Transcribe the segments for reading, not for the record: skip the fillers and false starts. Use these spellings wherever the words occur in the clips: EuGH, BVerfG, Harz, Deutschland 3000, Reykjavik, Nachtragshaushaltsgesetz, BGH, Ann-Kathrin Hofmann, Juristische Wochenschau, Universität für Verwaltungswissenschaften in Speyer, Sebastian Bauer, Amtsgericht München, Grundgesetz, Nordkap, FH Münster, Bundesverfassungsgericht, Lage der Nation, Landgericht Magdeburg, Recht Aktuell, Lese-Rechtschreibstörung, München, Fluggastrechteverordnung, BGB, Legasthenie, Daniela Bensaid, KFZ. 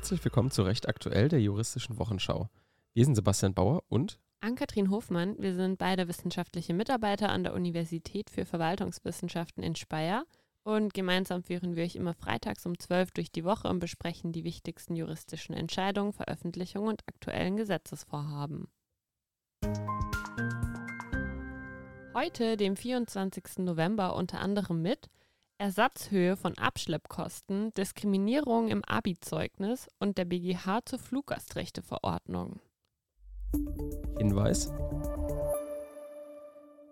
Herzlich willkommen zu Recht Aktuell, der Juristischen Wochenschau. Wir sind Sebastian Bauer und Ann-Kathrin Hofmann. Wir sind beide wissenschaftliche Mitarbeiter an der Universität für Verwaltungswissenschaften in Speyer. Und gemeinsam führen wir euch immer freitags um 12 durch die Woche und besprechen die wichtigsten juristischen Entscheidungen, Veröffentlichungen und aktuellen Gesetzesvorhaben. Heute, dem 24. November, unter anderem mit Ersatzhöhe von Abschleppkosten, Diskriminierung im Abi-Zeugnis und der BGH zur Fluggastrechteverordnung. Hinweis: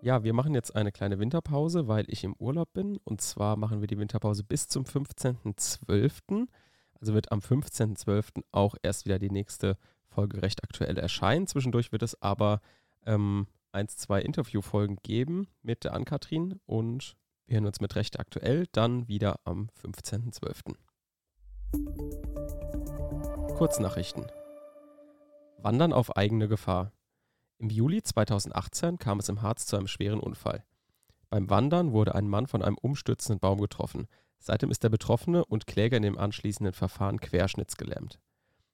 Ja, wir machen jetzt eine kleine Winterpause, weil ich im Urlaub bin. Und zwar machen wir die Winterpause bis zum 15.12. Also wird am 15.12. auch erst wieder die nächste Folge Recht Aktuell erscheinen. Zwischendurch wird es aber 1-2 Interviewfolgen geben mit der Ann-Kathrin. Und wir hören uns mit Recht Aktuell dann wieder am 15.12. Kurznachrichten. Wandern auf eigene Gefahr. Im Juli 2018 kam es im Harz zu einem schweren Unfall. Beim Wandern wurde ein Mann von einem umstürzenden Baum getroffen. Seitdem ist der Betroffene und Kläger in dem anschließenden Verfahren querschnittsgelähmt.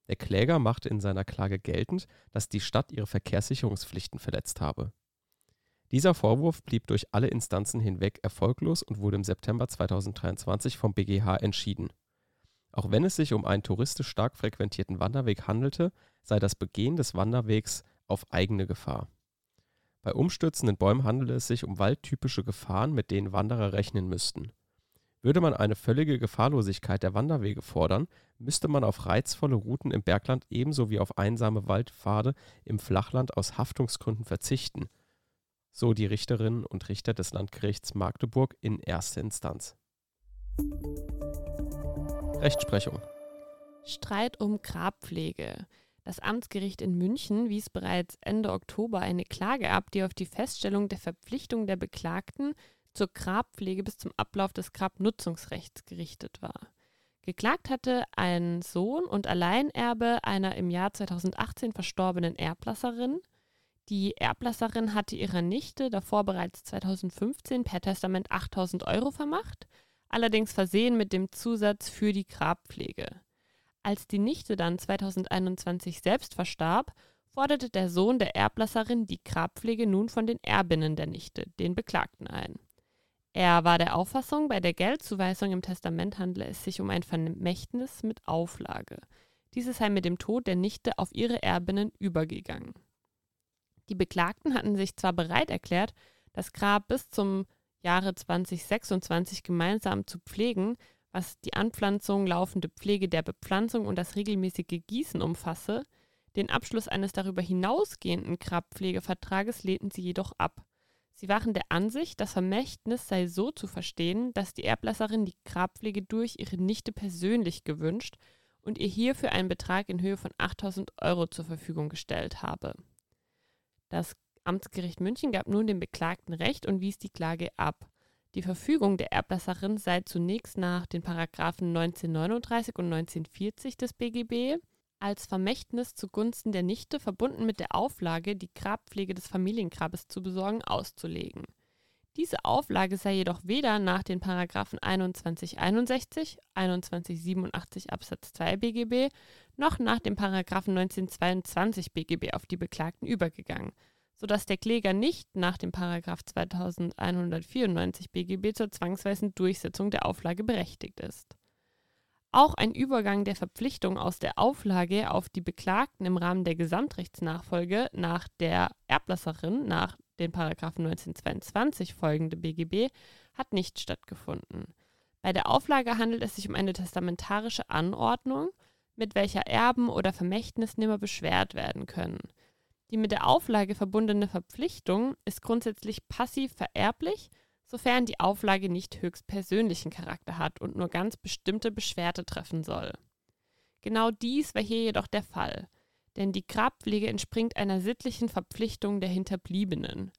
Der Kläger machte in seiner Klage geltend, dass die Stadt ihre Verkehrssicherungspflichten verletzt habe. Dieser Vorwurf blieb durch alle Instanzen hinweg erfolglos und wurde im September 2023 vom BGH entschieden. Auch wenn es sich um einen touristisch stark frequentierten Wanderweg handelte, sei das Begehen des Wanderwegs auf eigene Gefahr. Bei umstürzenden Bäumen handelt es sich um waldtypische Gefahren, mit denen Wanderer rechnen müssten. Würde man eine völlige Gefahrlosigkeit der Wanderwege fordern, müsste man auf reizvolle Routen im Bergland ebenso wie auf einsame Waldpfade im Flachland aus Haftungsgründen verzichten, so die Richterinnen und Richter des Landgerichts Magdeburg in erster Instanz. Rechtsprechung. Streit um Grabpflege. Das Amtsgericht in München wies bereits Ende Oktober eine Klage ab, die auf die Feststellung der Verpflichtung der Beklagten zur Grabpflege bis zum Ablauf des Grabnutzungsrechts gerichtet war. Geklagt hatte ein Sohn und Alleinerbe einer im Jahr 2018 verstorbenen Erblasserin. Die Erblasserin hatte ihrer Nichte davor bereits 2015 per Testament 8.000 € vermacht, allerdings versehen mit dem Zusatz für die Grabpflege. Als die Nichte dann 2021 selbst verstarb, forderte der Sohn der Erblasserin die Grabpflege nun von den Erbinnen der Nichte, den Beklagten, ein. Er war der Auffassung, bei der Geldzuweisung im Testament handle es sich um ein Vermächtnis mit Auflage. Dieses sei mit dem Tod der Nichte auf ihre Erbinnen übergegangen. Die Beklagten hatten sich zwar bereit erklärt, das Grab bis zum Jahre 2026 gemeinsam zu pflegen, was die Anpflanzung, laufende Pflege der Bepflanzung und das regelmäßige Gießen umfasse. Den Abschluss eines darüber hinausgehenden Grabpflegevertrages lehnten sie jedoch ab. Sie waren der Ansicht, das Vermächtnis sei so zu verstehen, dass die Erblasserin die Grabpflege durch ihre Nichte persönlich gewünscht und ihr hierfür einen Betrag in Höhe von 8.000 € zur Verfügung gestellt habe. Das Amtsgericht München gab nun dem Beklagten Recht und wies die Klage ab. Die Verfügung der Erblasserin sei zunächst nach den Paragraphen 1939 und 1940 des BGB als Vermächtnis zugunsten der Nichte verbunden mit der Auflage, die Grabpflege des Familiengrabes zu besorgen, auszulegen. Diese Auflage sei jedoch weder nach den Paragraphen 2161, 2187 Absatz 2 BGB noch nach dem Paragraphen 1922 BGB auf die Beklagten übergegangen, sodass der Kläger nicht nach dem Paragraph 2194 BGB zur zwangsweisen Durchsetzung der Auflage berechtigt ist. Auch ein Übergang der Verpflichtung aus der Auflage auf die Beklagten im Rahmen der Gesamtrechtsnachfolge nach der Erblasserin nach den Paragraphen 1922 folgende BGB hat nicht stattgefunden. Bei der Auflage handelt es sich um eine testamentarische Anordnung, mit welcher Erben oder Vermächtnisnehmer beschwert werden können. Die mit der Auflage verbundene Verpflichtung ist grundsätzlich passiv vererblich, sofern die Auflage nicht höchst persönlichen Charakter hat und nur ganz bestimmte Beschwerde treffen soll. Genau dies war hier jedoch der Fall, denn die Grabpflege entspringt einer sittlichen Verpflichtung der Hinterbliebenen.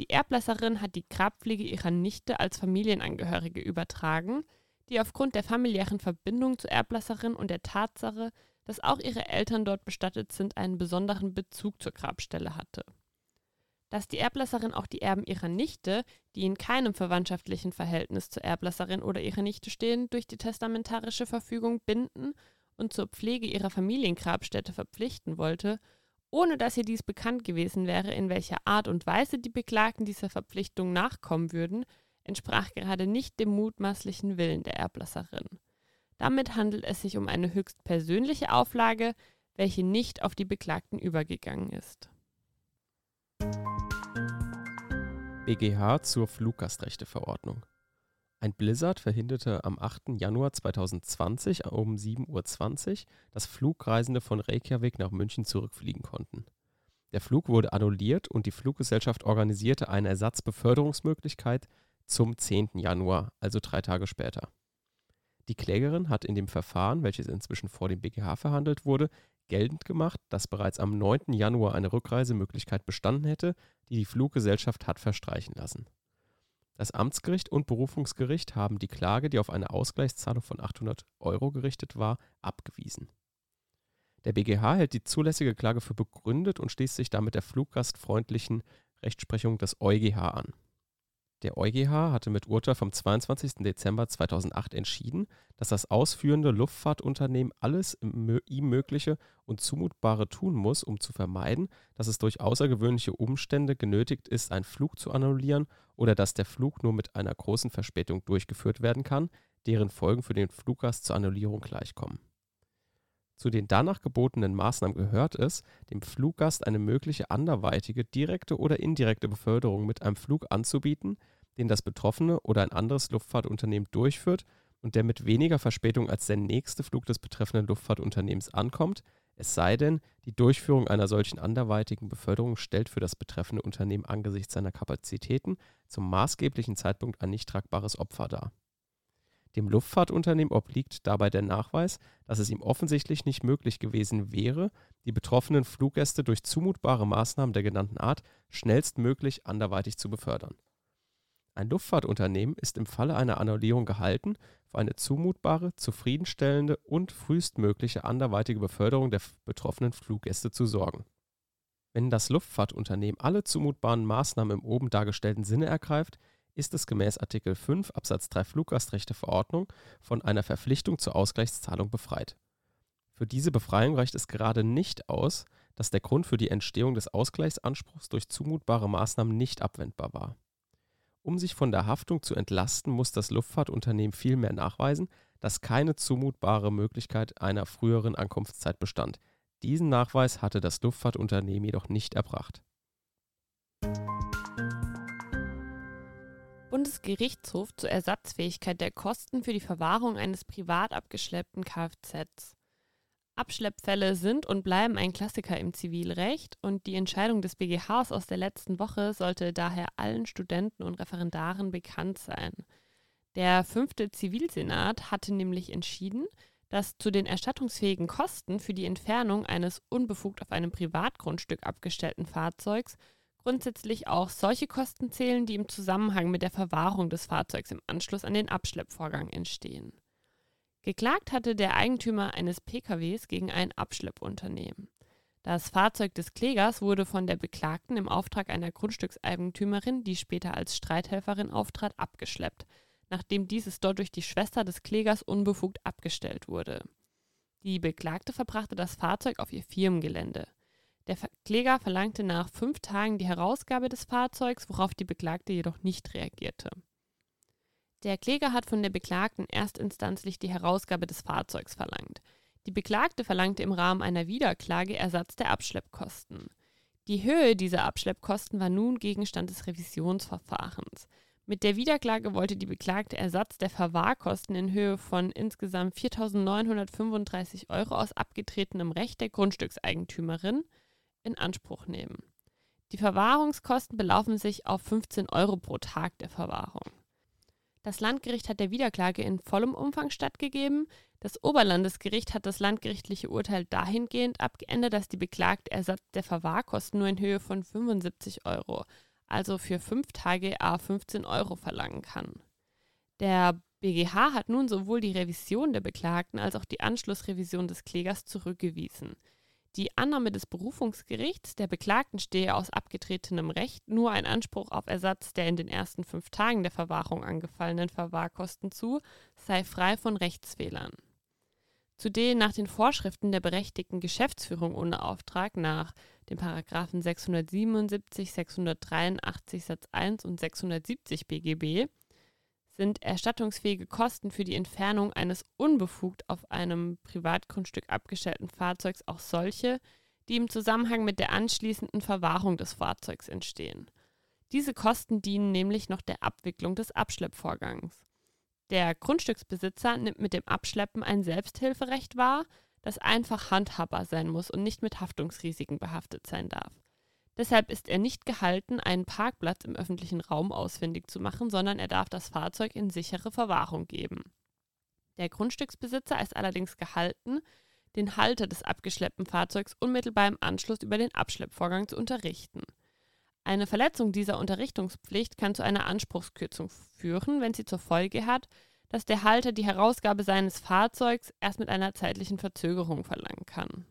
Die Erblasserin hat die Grabpflege ihrer Nichte als Familienangehörige übertragen, die aufgrund der familiären Verbindung zur Erblasserin und der Tatsache, dass auch ihre Eltern dort bestattet sind, einen besonderen Bezug zur Grabstelle hatte. Dass die Erblasserin auch die Erben ihrer Nichte, die in keinem verwandtschaftlichen Verhältnis zur Erblasserin oder ihrer Nichte stehen, durch die testamentarische Verfügung binden und zur Pflege ihrer Familiengrabstätte verpflichten wollte, ohne dass ihr dies bekannt gewesen wäre, in welcher Art und Weise die Beklagten dieser Verpflichtung nachkommen würden, entsprach gerade nicht dem mutmaßlichen Willen der Erblasserin. Damit handelt es sich um eine höchst persönliche Auflage, welche nicht auf die Beklagten übergegangen ist. BGH zur Fluggastrechteverordnung. Ein Blizzard verhinderte am 8. Januar 2020 um 7:20 Uhr, dass Flugreisende von Reykjavik nach München zurückfliegen konnten. Der Flug wurde annulliert und die Fluggesellschaft organisierte eine Ersatzbeförderungsmöglichkeit zum 10. Januar, also 3 Tage später. Die Klägerin hat in dem Verfahren, welches inzwischen vor dem BGH verhandelt wurde, geltend gemacht, dass bereits am 9. Januar eine Rückreisemöglichkeit bestanden hätte, die die Fluggesellschaft hat verstreichen lassen. Das Amtsgericht und Berufungsgericht haben die Klage, die auf eine Ausgleichszahlung von 800 € gerichtet war, abgewiesen. Der BGH hält die zulässige Klage für begründet und schließt sich damit der fluggastfreundlichen Rechtsprechung des EuGH an. Der EuGH hatte mit Urteil vom 22. Dezember 2008 entschieden, dass das ausführende Luftfahrtunternehmen alles ihm Mögliche und Zumutbare tun muss, um zu vermeiden, dass es durch außergewöhnliche Umstände genötigt ist, einen Flug zu annullieren oder dass der Flug nur mit einer großen Verspätung durchgeführt werden kann, deren Folgen für den Fluggast zur Annullierung gleichkommen. Zu den danach gebotenen Maßnahmen gehört es, dem Fluggast eine mögliche anderweitige, direkte oder indirekte Beförderung mit einem Flug anzubieten, den das betroffene oder ein anderes Luftfahrtunternehmen durchführt und der mit weniger Verspätung als der nächste Flug des betreffenden Luftfahrtunternehmens ankommt, es sei denn, die Durchführung einer solchen anderweitigen Beförderung stellt für das betreffende Unternehmen angesichts seiner Kapazitäten zum maßgeblichen Zeitpunkt ein nicht tragbares Opfer dar. Dem Luftfahrtunternehmen obliegt dabei der Nachweis, dass es ihm offensichtlich nicht möglich gewesen wäre, die betroffenen Fluggäste durch zumutbare Maßnahmen der genannten Art schnellstmöglich anderweitig zu befördern. Ein Luftfahrtunternehmen ist im Falle einer Annullierung gehalten, für eine zumutbare, zufriedenstellende und frühestmögliche anderweitige Beförderung der betroffenen Fluggäste zu sorgen. Wenn das Luftfahrtunternehmen alle zumutbaren Maßnahmen im oben dargestellten Sinne ergreift, ist es gemäß Artikel 5 Absatz 3 Fluggastrechteverordnung von einer Verpflichtung zur Ausgleichszahlung befreit. Für diese Befreiung reicht es gerade nicht aus, dass der Grund für die Entstehung des Ausgleichsanspruchs durch zumutbare Maßnahmen nicht abwendbar war. Um sich von der Haftung zu entlasten, muss das Luftfahrtunternehmen vielmehr nachweisen, dass keine zumutbare Möglichkeit einer früheren Ankunftszeit bestand. Diesen Nachweis hatte das Luftfahrtunternehmen jedoch nicht erbracht. Bundesgerichtshof zur Ersatzfähigkeit der Kosten für die Verwahrung eines privat abgeschleppten Kfz. Abschleppfälle sind und bleiben ein Klassiker im Zivilrecht und die Entscheidung des BGHs aus der letzten Woche sollte daher allen Studenten und Referendaren bekannt sein. Der 5. Zivilsenat hatte nämlich entschieden, dass zu den erstattungsfähigen Kosten für die Entfernung eines unbefugt auf einem Privatgrundstück abgestellten Fahrzeugs grundsätzlich auch solche Kosten zählen, die im Zusammenhang mit der Verwahrung des Fahrzeugs im Anschluss an den Abschleppvorgang entstehen. Geklagt hatte der Eigentümer eines PKWs gegen ein Abschleppunternehmen. Das Fahrzeug des Klägers wurde von der Beklagten im Auftrag einer Grundstückseigentümerin, die später als Streithelferin auftrat, abgeschleppt, nachdem dieses dort durch die Schwester des Klägers unbefugt abgestellt wurde. Die Beklagte verbrachte das Fahrzeug auf ihr Firmengelände. Der Kläger verlangte nach 5 Tagen die Herausgabe des Fahrzeugs, worauf die Beklagte jedoch nicht reagierte. Der Kläger hat von der Beklagten erstinstanzlich die Herausgabe des Fahrzeugs verlangt. Die Beklagte verlangte im Rahmen einer Widerklage Ersatz der Abschleppkosten. Die Höhe dieser Abschleppkosten war nun Gegenstand des Revisionsverfahrens. Mit der Widerklage wollte die Beklagte Ersatz der Verwahrkosten in Höhe von insgesamt 4.935 € aus abgetretenem Recht der Grundstückseigentümerin in Anspruch nehmen. Die Verwahrungskosten belaufen sich auf 15 € pro Tag der Verwahrung. Das Landgericht hat der Widerklage in vollem Umfang stattgegeben. Das Oberlandesgericht hat das landgerichtliche Urteil dahingehend abgeändert, dass die Beklagte Ersatz der Verwahrkosten nur in Höhe von 75 €, also für 5 Tage à 15 € verlangen kann. Der BGH hat nun sowohl die Revision der Beklagten als auch die Anschlussrevision des Klägers zurückgewiesen. Die Annahme des Berufungsgerichts, der Beklagten stehe aus abgetretenem Recht nur ein Anspruch auf Ersatz der in den ersten 5 Tagen der Verwahrung angefallenen Verwahrkosten zu, sei frei von Rechtsfehlern. zudem nach den Vorschriften der berechtigten Geschäftsführung ohne Auftrag nach den Paragraphen 677, 683 Satz 1 und 670 BGB sind erstattungsfähige Kosten für die Entfernung eines unbefugt auf einem Privatgrundstück abgestellten Fahrzeugs auch solche, die im Zusammenhang mit der anschließenden Verwahrung des Fahrzeugs entstehen. Diese Kosten dienen nämlich noch der Abwicklung des Abschleppvorgangs. Der Grundstücksbesitzer nimmt mit dem Abschleppen ein Selbsthilferecht wahr, das einfach handhabbar sein muss und nicht mit Haftungsrisiken behaftet sein darf. Deshalb ist er nicht gehalten, einen Parkplatz im öffentlichen Raum ausfindig zu machen, sondern er darf das Fahrzeug in sichere Verwahrung geben. Der Grundstücksbesitzer ist allerdings gehalten, den Halter des abgeschleppten Fahrzeugs unmittelbar im Anschluss über den Abschleppvorgang zu unterrichten. Eine Verletzung dieser Unterrichtungspflicht kann zu einer Anspruchskürzung führen, wenn sie zur Folge hat, dass der Halter die Herausgabe seines Fahrzeugs erst mit einer zeitlichen Verzögerung verlangen kann.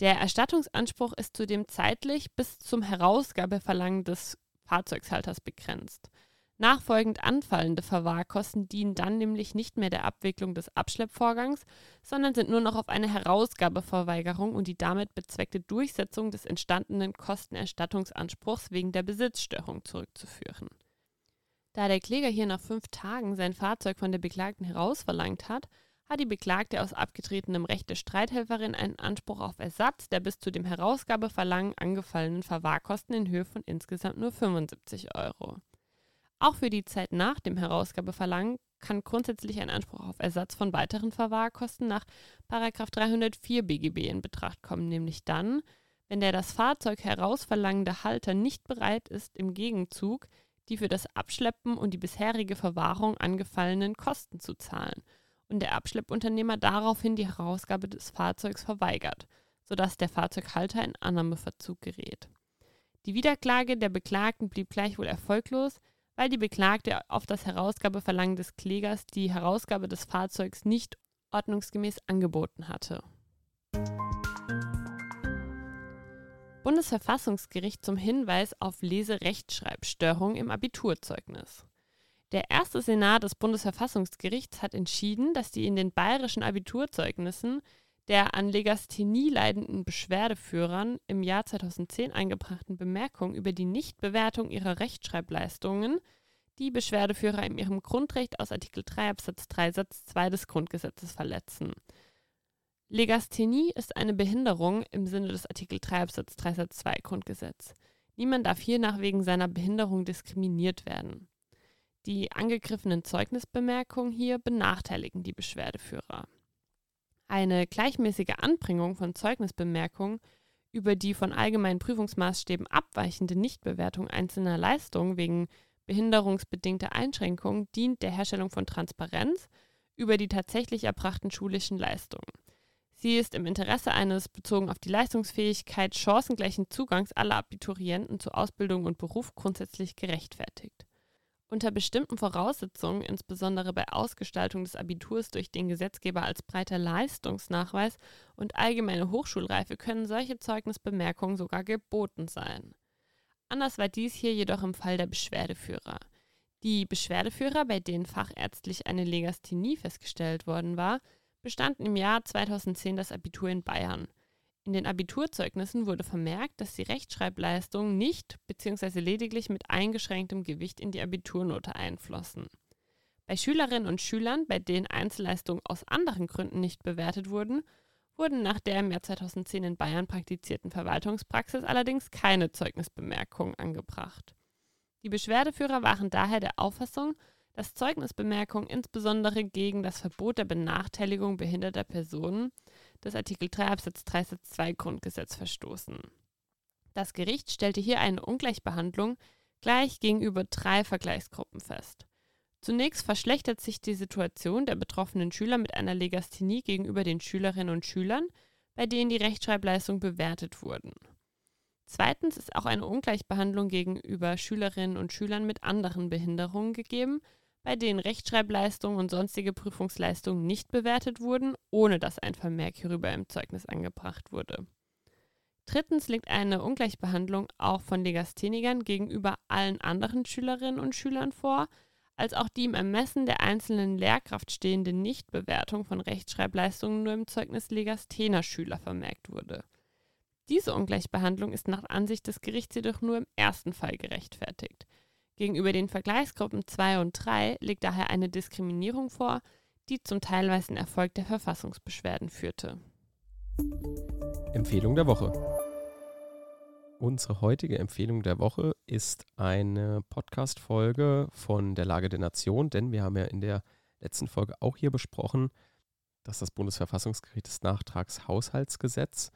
Der Erstattungsanspruch ist zudem zeitlich bis zum Herausgabeverlangen des Fahrzeughalters begrenzt. Nachfolgend anfallende Verwahrkosten dienen dann nämlich nicht mehr der Abwicklung des Abschleppvorgangs, sondern sind nur noch auf eine Herausgabeverweigerung und die damit bezweckte Durchsetzung des entstandenen Kostenerstattungsanspruchs wegen der Besitzstörung zurückzuführen. Da der Kläger hier nach 5 Tagen sein Fahrzeug von der Beklagten herausverlangt hat, hat die Beklagte aus abgetretenem Recht der Streithelferin einen Anspruch auf Ersatz der bis zu dem Herausgabeverlangen angefallenen Verwahrkosten in Höhe von insgesamt nur 75 €. Auch für die Zeit nach dem Herausgabeverlangen kann grundsätzlich ein Anspruch auf Ersatz von weiteren Verwahrkosten nach § 304 BGB in Betracht kommen, nämlich dann, wenn der das Fahrzeug herausverlangende Halter nicht bereit ist, im Gegenzug die für das Abschleppen und die bisherige Verwahrung angefallenen Kosten zu zahlen und der Abschleppunternehmer daraufhin die Herausgabe des Fahrzeugs verweigert, sodass der Fahrzeughalter in Annahmeverzug gerät. Die Widerklage der Beklagten blieb gleichwohl erfolglos, weil die Beklagte auf das Herausgabeverlangen des Klägers die Herausgabe des Fahrzeugs nicht ordnungsgemäß angeboten hatte. Bundesverfassungsgericht zum Hinweis auf Leserechtschreibstörung im Abiturzeugnis. Der erste Senat des Bundesverfassungsgerichts hat entschieden, dass die in den bayerischen Abiturzeugnissen der an Legasthenie leidenden Beschwerdeführern im Jahr 2010 eingebrachten Bemerkung über die Nichtbewertung ihrer Rechtschreibleistungen die Beschwerdeführer in ihrem Grundrecht aus Artikel 3 Absatz 3 Satz 2 des Grundgesetzes verletzen. Legasthenie ist eine Behinderung im Sinne des Artikel 3 Absatz 3 Satz 2 Grundgesetz. Niemand darf hiernach wegen seiner Behinderung diskriminiert werden. Die angegriffenen Zeugnisbemerkungen hier benachteiligen die Beschwerdeführer. Eine gleichmäßige Anbringung von Zeugnisbemerkungen über die von allgemeinen Prüfungsmaßstäben abweichende Nichtbewertung einzelner Leistungen wegen behinderungsbedingter Einschränkungen dient der Herstellung von Transparenz über die tatsächlich erbrachten schulischen Leistungen. Sie ist im Interesse eines bezogen auf die Leistungsfähigkeit chancengleichen Zugangs aller Abiturienten zu Ausbildung und Beruf grundsätzlich gerechtfertigt. Unter bestimmten Voraussetzungen, insbesondere bei Ausgestaltung des Abiturs durch den Gesetzgeber als breiter Leistungsnachweis und allgemeine Hochschulreife, können solche Zeugnisbemerkungen sogar geboten sein. Anders war dies hier jedoch im Fall der Beschwerdeführer. Die Beschwerdeführer, bei denen fachärztlich eine Legasthenie festgestellt worden war, bestanden im Jahr 2010 das Abitur in Bayern. In den Abiturzeugnissen wurde vermerkt, dass die Rechtschreibleistungen nicht bzw. lediglich mit eingeschränktem Gewicht in die Abiturnote einflossen. Bei Schülerinnen und Schülern, bei denen Einzelleistungen aus anderen Gründen nicht bewertet wurden, wurden nach der im Jahr 2010 in Bayern praktizierten Verwaltungspraxis allerdings keine Zeugnisbemerkungen angebracht. Die Beschwerdeführer waren daher der Auffassung, dass Zeugnisbemerkungen insbesondere gegen das Verbot der Benachteiligung behinderter Personen des Artikel 3 Absatz 3 Satz 2 Grundgesetz verstoßen. Das Gericht stellte hier eine Ungleichbehandlung gleich gegenüber 3 Vergleichsgruppen fest. Zunächst verschlechtert sich die Situation der betroffenen Schüler mit einer Legasthenie gegenüber den Schülerinnen und Schülern, bei denen die Rechtschreibleistungen bewertet wurden. Zweitens ist auch eine Ungleichbehandlung gegenüber Schülerinnen und Schülern mit anderen Behinderungen gegeben, bei denen Rechtschreibleistungen und sonstige Prüfungsleistungen nicht bewertet wurden, ohne dass ein Vermerk hierüber im Zeugnis angebracht wurde. Drittens liegt eine Ungleichbehandlung auch von Legasthenikern gegenüber allen anderen Schülerinnen und Schülern vor, als auch die im Ermessen der einzelnen Lehrkraft stehende Nichtbewertung von Rechtschreibleistungen nur im Zeugnis Legasthener Schüler vermerkt wurde. Diese Ungleichbehandlung ist nach Ansicht des Gerichts jedoch nur im ersten Fall gerechtfertigt. Gegenüber den Vergleichsgruppen 2 und 3 liegt daher eine Diskriminierung vor, die zum teilweisen Erfolg der Verfassungsbeschwerden führte. Empfehlung der Woche. Unsere heutige Empfehlung der Woche ist eine Podcast-Folge von der Lage der Nation, denn wir haben ja in der letzten Folge auch hier besprochen, dass das Bundesverfassungsgericht das Nachtragshaushaltsgesetz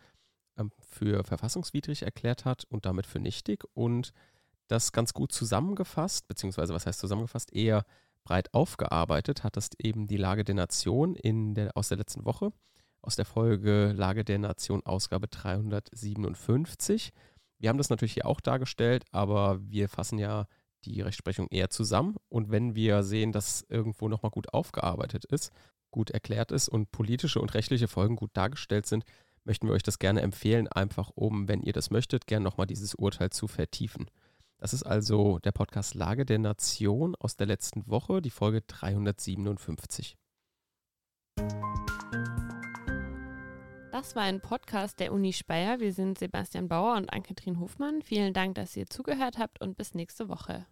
für verfassungswidrig erklärt hat und damit für nichtig, und das ganz gut zusammengefasst, beziehungsweise was heißt zusammengefasst, eher breit aufgearbeitet hat das eben die Lage der Nation aus der letzten Woche, aus der Folge Lage der Nation, Ausgabe 357. Wir haben das natürlich hier auch dargestellt, aber wir fassen ja die Rechtsprechung eher zusammen. Und wenn wir sehen, dass irgendwo nochmal gut aufgearbeitet ist, gut erklärt ist und politische und rechtliche Folgen gut dargestellt sind, möchten wir euch das gerne empfehlen, einfach um, wenn ihr das möchtet, gerne nochmal dieses Urteil zu vertiefen. Das ist also der Podcast Lage der Nation aus der letzten Woche, die Folge 357. Das war ein Podcast der Uni Speyer. Wir sind Sebastian Bauer und Ann-Kathrin Hofmann. Vielen Dank, dass ihr zugehört habt, und bis nächste Woche.